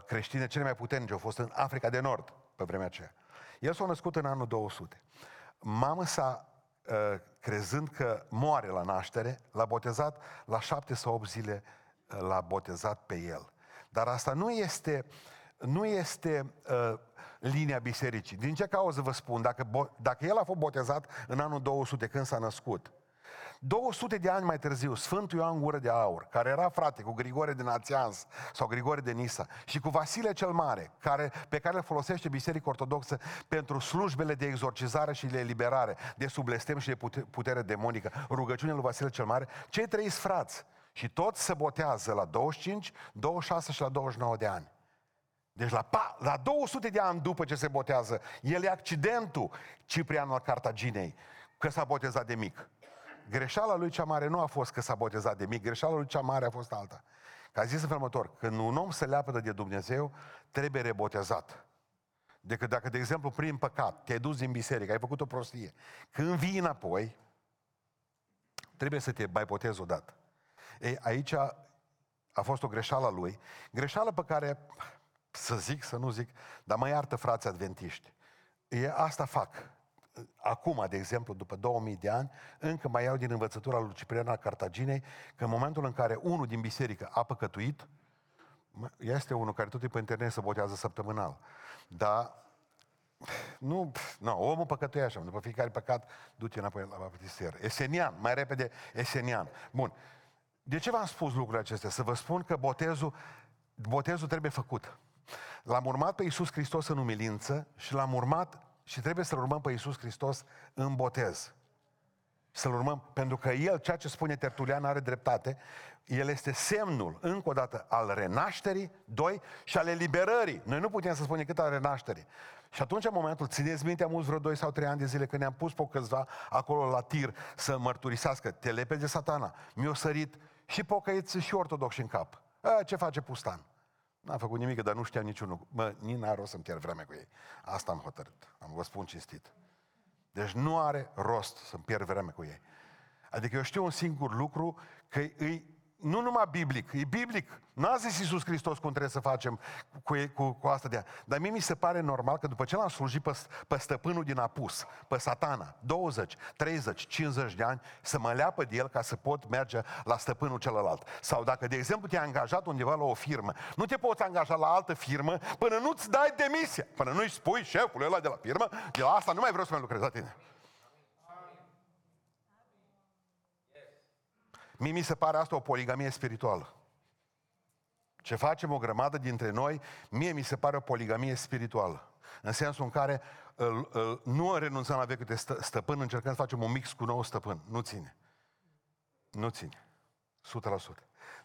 creștine cele mai puternice. Au fost în Africa de Nord pe vremea aceea. El s-a născut în anul 200. Mama sa, crezând că moare la naștere, l-a botezat la 7 sau 8 zile, l-a botezat pe el. Dar asta nu este linia bisericii. Din ce cauză vă spun? Dacă el a fost botezat în anul 200, când s-a născut, 200 de ani mai târziu, Sfântul Ioan Gură de Aur, care era frate cu Grigore de Nazianz sau Grigore de Nisa și cu Vasile cel Mare, pe care îl folosește Biserica Ortodoxă pentru slujbele de exorcizare și de eliberare, de sub blestem și de putere demonică, rugăciunea lui Vasile cel Mare, cei 3 frați și toți se botează la 25, 26 și la 29 de ani. Deci la 200 de ani după ce se botează, el e accidentul Ciprian al Cartaginei, că s-a botezat de mic. Greșeala lui cea mare nu a fost că s-a botezat de mic, greșeala lui cea mare a fost alta. Că a zis în felul următor: când un om se leapădă de Dumnezeu, trebuie rebotezat. Decât dacă, de exemplu, prin păcat, te-ai dus din biserică, ai făcut o prostie, când vii înapoi, trebuie să te mai botezi odată. Ei, aici a fost o greșeală lui, greșeală pe care... să zic, să nu zic, dar mă iartă frații adventiști. Asta fac. Acum, de exemplu, după 2000 de ani, încă mai iau din învățătura lui Ciprian al Cartaginei că în momentul în care unul din biserică a păcătuit, este unul care tot timpul pe internet se botează săptămânal, dar nu, omul păcătuie așa, după fiecare păcat du-te înapoi la baptister. Esenian, mai repede, Esenian. Bun. De ce v-am spus lucrurile acestea? Să vă spun că botezul trebuie făcut. L-am urmat pe Iisus Hristos în umilință și l-am urmat și trebuie să-L urmăm pe Iisus Hristos în botez. Să-L urmăm, pentru că El, ceea ce spune Tertulian, are dreptate. El este semnul, încă o dată, al renașterii, 2, și al eliberării. Noi nu putem să spunem cât al renașterii. Și atunci, în momentul, țineți minte, am mult vreo 2 sau 3 ani de zile, când ne-am pus pe câțiva acolo la tir să mărturisească, te lepezi de satana, mi-a sărit și pocăiți și ortodoxi în cap. Ce face Pustan? N-a făcut nimic, dar nu știa niciunul. Mă, n-are rost să-mi pierd vremea cu ei. Asta am hotărât. Am vă spun cinstit. Deci nu are rost să-mi pierd vremea cu ei. Adică eu știu un singur lucru, că nu numai biblic, e biblic. N-a zis Iisus Hristos cum trebuie să facem cu asta de ea. Dar mie mi se pare normal că după ce l-am slujit pe stăpânul din apus, pe satana, 20, 30, 50 de ani, să mă leapă de el ca să pot merge la stăpânul celălalt. Sau dacă, de exemplu, te-ai angajat undeva la o firmă, nu te poți angaja la altă firmă până nu-ți dai demisia. Până nu-i spui șeful ăla de la firmă, de la asta nu mai vreau să mai lucrez la tine. Mie mi se pare asta o poligamie spirituală. Ce facem o grămadă dintre noi, mie mi se pare o poligamie spirituală. În sensul în care nu renunțăm la vechiul de stăpân, încercăm să facem un mix cu nou stăpân. Nu ține. Nu ține. 100%.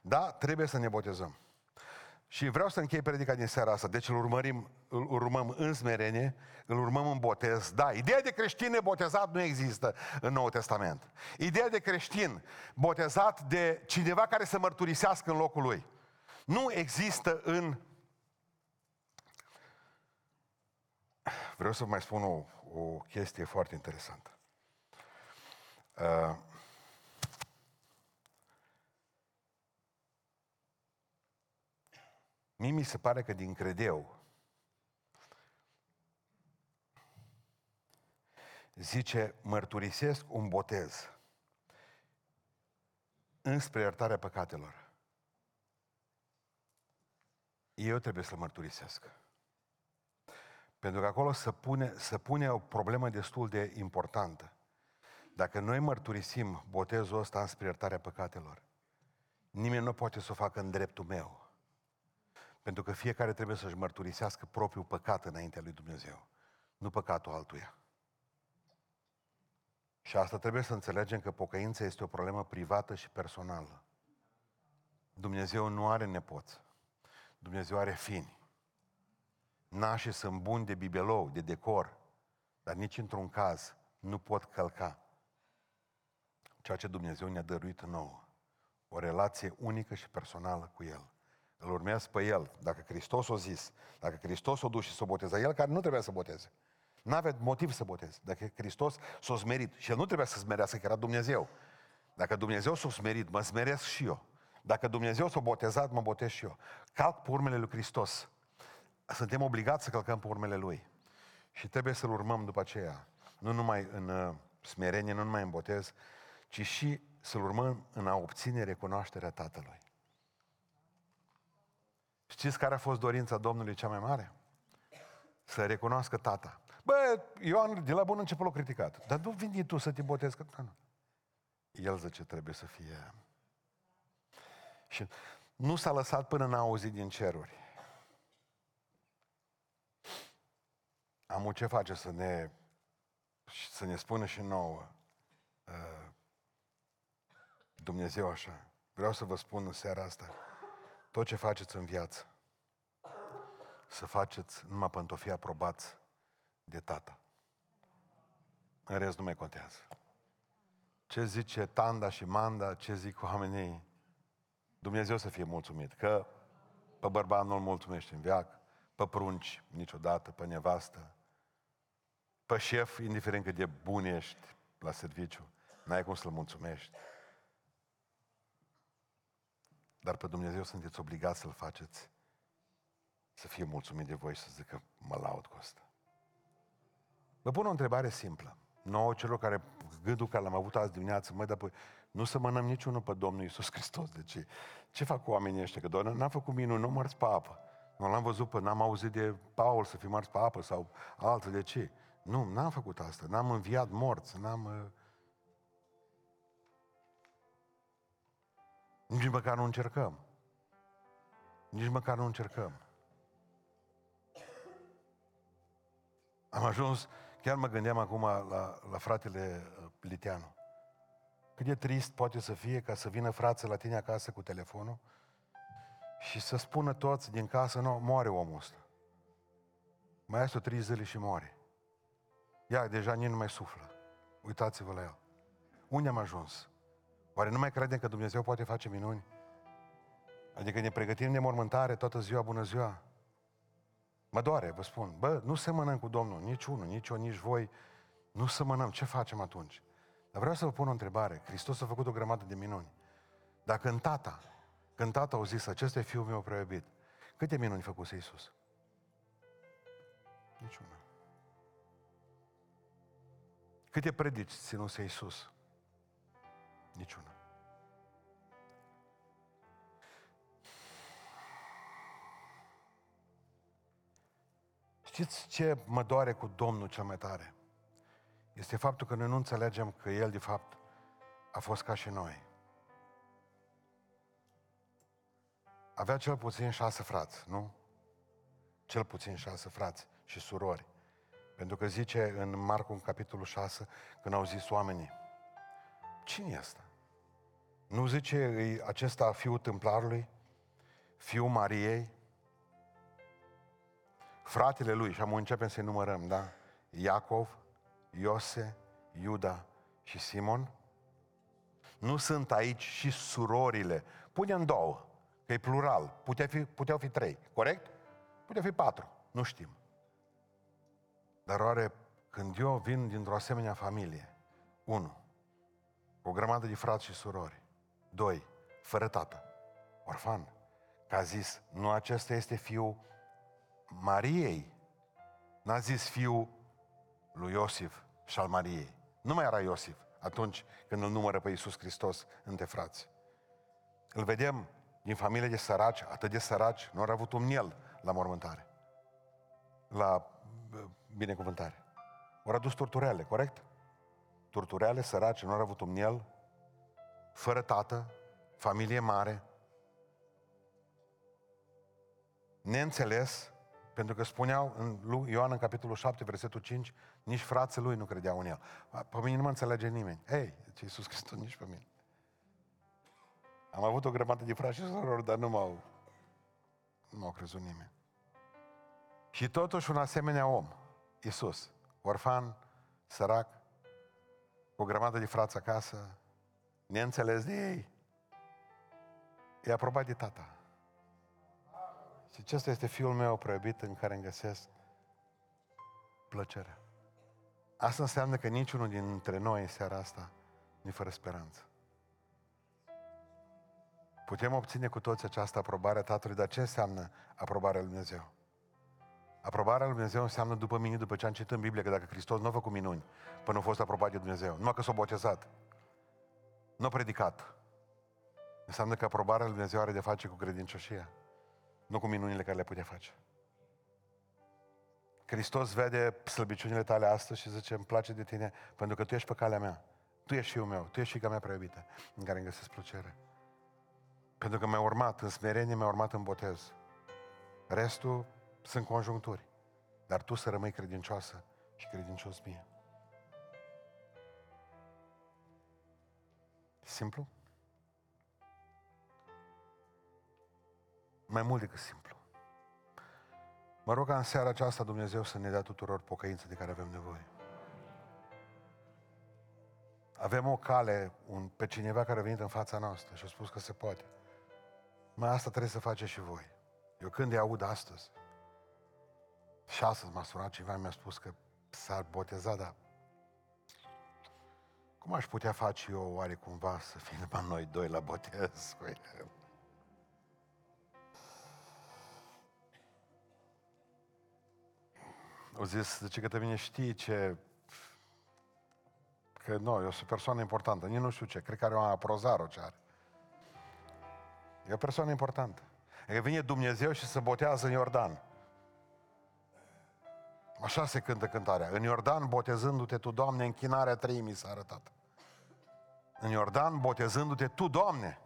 Da, trebuie să ne botezăm. Și vreau să închei predica din seara asta. Deci îl urmăm în smerenie, îl urmăm în botez. Da, ideea de creștin nebotezat nu există în Noul Testament. Ideea de creștin botezat de cineva care să mărturisească în locul lui nu există în... Vreau să vă mai spun o chestie foarte interesantă. Mie mi se pare că din credeu zice, mărturisesc un botez înspre iertarea păcatelor. Eu trebuie să-l mărturisesc. Pentru că acolo se pune o problemă destul de importantă. Dacă noi mărturisim botezul ăsta înspre iertarea păcatelor, nimeni nu poate să o facă în dreptul meu. Pentru că fiecare trebuie să-și mărturisească propriul păcat înaintea lui Dumnezeu, nu păcatul altuia. Și asta trebuie să înțelegem, că pocăința este o problemă privată și personală. Dumnezeu nu are nepoți. Dumnezeu are fini. Nașii sunt buni de bibelou, de decor, dar nici într-un caz nu pot călca ceea ce Dumnezeu ne-a dăruit nouă. O relație unică și personală cu El. Îl urmează pe El, dacă Hristos o zis, dacă Hristos o duce și s-o boteza, El care nu trebuia să boteze. N-avea motiv să boteze. Dacă Hristos s-o smerit, și El nu trebuia să smerească, că era Dumnezeu. Dacă Dumnezeu s-o smerit, mă smeresc și eu. Dacă Dumnezeu s-o botezat, mă botez și eu. Calc pe urmele lui Hristos. Suntem obligați să călcăm pe urmele Lui. Și trebuie să-L urmăm după aceea. Nu numai în smerenie, nu numai în botez, ci și să-L urmăm în a obține recunoașterea Tatălui. Știți care a fost dorința Domnului cea mai mare? Să recunoască Tata. Bă, Ioan de la bun început l-a criticat. Dar nu vin tu să te botezi? Că... Nu. El zice, trebuie să fie... Și nu s-a lăsat până n-a auzit din ceruri. Amu, ce face să ne spună și nouă Dumnezeu așa? Vreau să vă spun în seara asta, tot ce faceți în viață, să faceți numai pentru a fi aprobați de Tata. În rest nu mai contează. Ce zice Tanda și Manda, ce zic oamenii, Dumnezeu să fie mulțumit, că pe bărbat nu-l mulțumește în veac, pe prunci niciodată, pe nevastă, pe șef, indiferent cât de bun ești la serviciu, n-ai cum să-l mulțumești. Dar pe Dumnezeu sunteți obligați să-L faceți să fie mulțumit de voi și să zică, mă laud cu asta. Vă pun o întrebare simplă. Nouă celor care, gândul care l-am avut azi dimineață, măi, dar nu să mănăm niciunul pe Domnul Iisus Hristos. De ce? Ce fac cu oamenii ăștia? Că doar n-am făcut minuni, nu mărți pe apă. Nu l-am văzut, n-am auzit de Paul să fi mărți pe apă sau altă. De ce? Nu, n-am făcut asta. N-am înviat morți, n-am... Nici măcar nu încercăm. Nici măcar nu încercăm. Am ajuns, chiar mă gândeam acum la fratele Litianu. Cât de trist poate să fie ca să vină frață la tine acasă cu telefonul și să spună toți din casă, nu, moare omul ăsta. Mai este 3 zile și moare. Ia, deja nimeni nu mai suflă. Uitați-vă la el. Unde am ajuns? Oare nu mai credem că Dumnezeu poate face minuni? Adică ne pregătim de mormântare toată ziua, bună ziua. Mă doare, vă spun. Bă, nu semănăm cu Domnul, nici unul, nici eu, nici voi. Nu semănăm. Ce facem atunci? Dar vreau să vă pun o întrebare. Hristos a făcut o grămadă de minuni. Dar când tata a zis, acesta e fiul meu prea iubit, câte minuni făcuse Iisus? Niciuna. Câte predici ținuse Iisus? Niciuna. Știți ce mă doare cu Domnul cel mai tare? Este faptul că noi nu înțelegem că El, de fapt, a fost ca și noi. Avea cel puțin 6 frați, nu? Cel puțin 6 frați și surori. Pentru că zice în Marcu, în capitolul 6, când au zis oamenii, cine e ăsta? Nu zice acesta fiul Tâmplarului, fiul Mariei, fratele lui, și am începem să-i numărăm, da? Iacov, Iose, Iuda și Simon. Nu sunt aici și surorile. Punem 2, că e plural. Puteau fi 3, corect? Puteau fi 4, nu știm. Dar oare când eu vin dintr-o asemenea familie, 1, o grămadă de frați și surori, 2, fără tată, orfan, că a zis, nu acesta este fiul Mariei, n-a zis fiul lui Iosif și al Mariei. Nu mai era Iosif atunci când îl numără pe Iisus Hristos între frați. Îl vedem din familie de săraci, atât de săraci, nu au avut un miel la mormântare, la binecuvântare. Au adus turturele, corect? Turturele, săraci, nu au avut un miel, fără tată, familie mare, neînțeles, pentru că spuneau în Ioan, în capitolul 7, versetul 5, nici frații lui nu credeau în el. Pe mine nu mă înțelege nimeni. Ei, ce Iisus Hristos, nici pe mine. Am avut o grămadă de frați și sorori, dar nu m-au crezut nimeni. Și totuși un asemenea om, Iisus, orfan, sărac, cu o grămadă de frați acasă, neînțeles de ei, e aprobat de tata. Și acesta este fiul meu preubit în care îmi găsesc plăcerea. Asta înseamnă că niciunul dintre noi în seara asta nu-i fără speranță. Putem obține cu toți această aprobare a Tatălui, dar ce înseamnă aprobarea lui Dumnezeu? Aprobarea lui Dumnezeu înseamnă după mine, după ce am citit în Biblie, că dacă Hristos nu a făcut minuni până a fost aprobat de Dumnezeu, numai că s-a botezat, nu a predicat, înseamnă că aprobarea lui Dumnezeu are de face cu credincioșia, nu cu minunile care le putea face. Hristos vede slăbiciunile tale astăzi și zice, îmi place de tine pentru că tu ești pe calea mea, tu ești fiul meu, tu ești fiica mea prea iubită, în care îmi găsesc plăcere. Pentru că mi-a urmat în smerenie, mi-a urmat în botez. Restul sunt conjuncturi. Dar tu să rămâi credincioasă și credincios mie. Simplu? Mai mult decât simplu. Mă rog ca în seara aceasta Dumnezeu să ne dea tuturor pocăință de care avem nevoie. Avem o cale, pe cineva care a venit în fața noastră și a spus că se poate. Mai asta trebuie să faceți și voi. Eu când îi aud astăzi, și astăzi m-a sunat cineva, mi-a spus că s-ar boteza, dar cum aș putea face eu oare cumva să filmăm noi doi la botez cu el? O zis, zice că te vine, știi ce, că nu, eu sunt o persoană importantă, nici nu știu ce, cred că are o aprozaro ce are. E o persoană importantă. E că vine Dumnezeu și se botează în Iordan. Așa se cântă cântarea. În Iordan, botezându-te tu, Doamne, închinarea 3.000 s-a arătat. În Iordan, botezându-te tu, Doamne.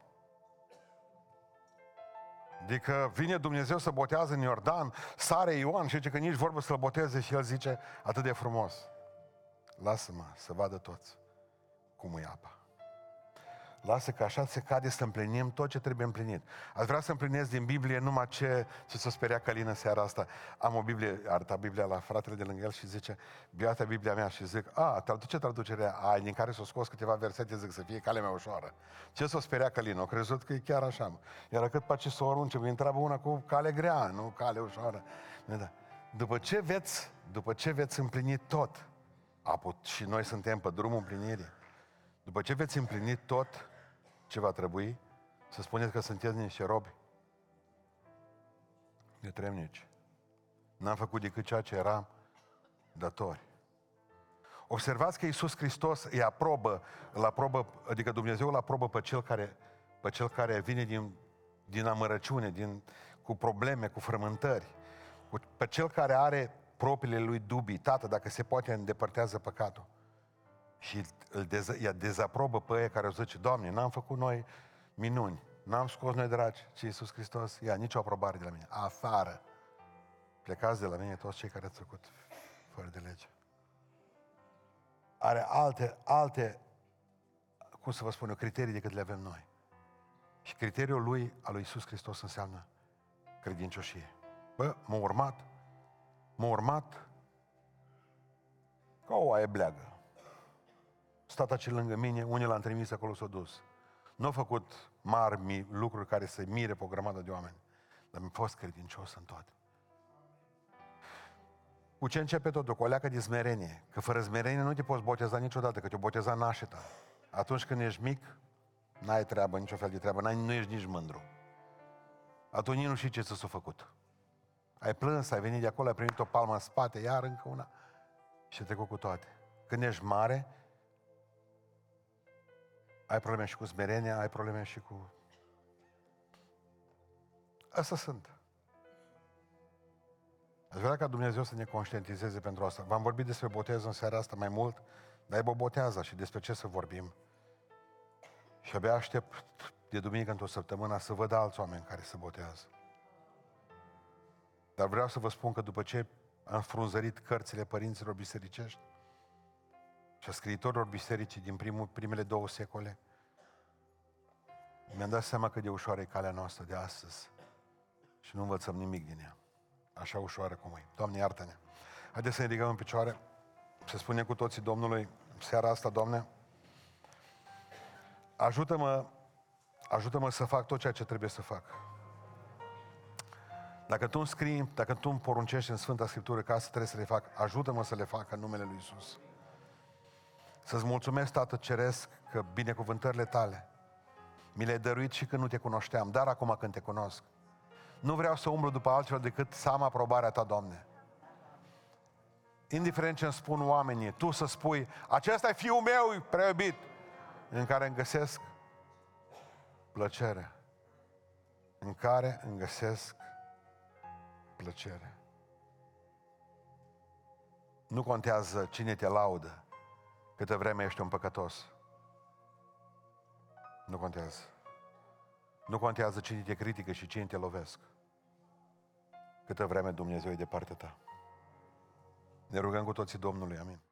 Adică vine Dumnezeu să botează în Iordan, sare Ioan și zice că nici vorbă să-l boteze și el zice atât de frumos. Lasă-mă să vadă toți cum e apa. Lasă că așa se cade să împlinim tot ce trebuie împlinit. Aș vrea să împlinesc din Biblie numai ce s-o speria Călin în seara asta. Am o Biblie, arăta Biblia la fratele de lângă el și zice, biata Biblia mea, și zic, ce traducerea ai, din care s-o scos câteva versete, zic, să fie calea mea ușoară. Ce s-o speria Călin? O crezut că e chiar așa. Iar cât pace s-o arunce, îi întreabă una cu cale grea, nu cale ușoară. Da. După ce veți împlini tot, și noi suntem pe drumul împlinirii, după ce veți împlini tot ce va trebui, să spuneți că sunteți niște robi de tremnici. N-am făcut decât ceea ce eram datori. Observați că Iisus Hristos adică Dumnezeu îl aprobă pe cel care vine din amărăciune, cu probleme, cu frământări, pe cel care are propriile lui dubii. Tată, dacă se poate, îndepărtează păcatul. Și ea dezaprobă pe aia care o zice, Doamne, n-am făcut noi minuni, n-am scos noi dragi, ci Iisus Hristos, ia nicio aprobare de la mine, afară. Plecați de la mine toți cei care ați făcut fără de lege. Are alte, cum să vă spun eu, criterii decât le avem noi. Și criteriul lui, al lui Iisus Hristos, înseamnă credincioșie. Bă, m-a urmat ca o oaie bleagă. Stat aici lângă mine, unii l-am trimis acolo, s-a dus. Nu a făcut mari lucruri care se mire pe o grămadă de oameni, dar mi-a fost credincios în toate. Cu ce începe totul? Cu o leacă de smerenie. Că fără smerenie nu te poți boteza niciodată, că te-o boteza nașeta. Atunci când ești mic, n-ai treabă, nicio fel de treabă, nu ești nici mândru. Atunci nu știi ce s-a făcut. Ai plâns, ai venit de acolo, ai primit o palmă în spate, iar încă una, și te trecut cu toate. Când ești mare, ai probleme și cu smerenia, ai probleme și cu... Astea sunt. Aș vrea ca Dumnezeu să ne conștientizeze pentru asta. V-am vorbit despre botez în seara asta mai mult, dar e bobotează și despre ce să vorbim. Și abia aștept de duminică într-o săptămână să văd alți oameni care se botează. Dar vreau să vă spun că după ce am frunzărit cărțile părinților bisericești și a scriitorilor bisericii din primele 2 secole, mi-am dat seama că de ușoară e calea noastră de astăzi și nu învățăm nimic din ea. Așa ușoară cum e. Doamne, iartă-ne! Haideți să ne ridicăm în picioare, să spunem cu toții Domnului seara asta, Doamne, ajută-mă să fac tot ceea ce trebuie să fac. Dacă Tu îmi poruncești în Sfânta Scriptură că asta trebuie să le fac, ajută-mă să le fac în numele Lui Iisus. Să-ți mulțumesc, Tată Ceresc, că binecuvântările Tale mi le-ai dăruit și când nu Te cunoșteam, dar acum când Te cunosc. Nu vreau să umblu după altceva decât să am aprobarea Ta, Doamne. Indiferent ce îmi spun oamenii, Tu să spui, acesta e Fiul meu prea iubit, în care îmi găsesc plăcere. Nu contează cine te laudă, câtă vreme ești un păcătos. Nu contează. Nu contează cine te critică și cine te lovesc, câtă vreme Dumnezeu e de partea ta. Ne rugăm cu toții Domnului, amin.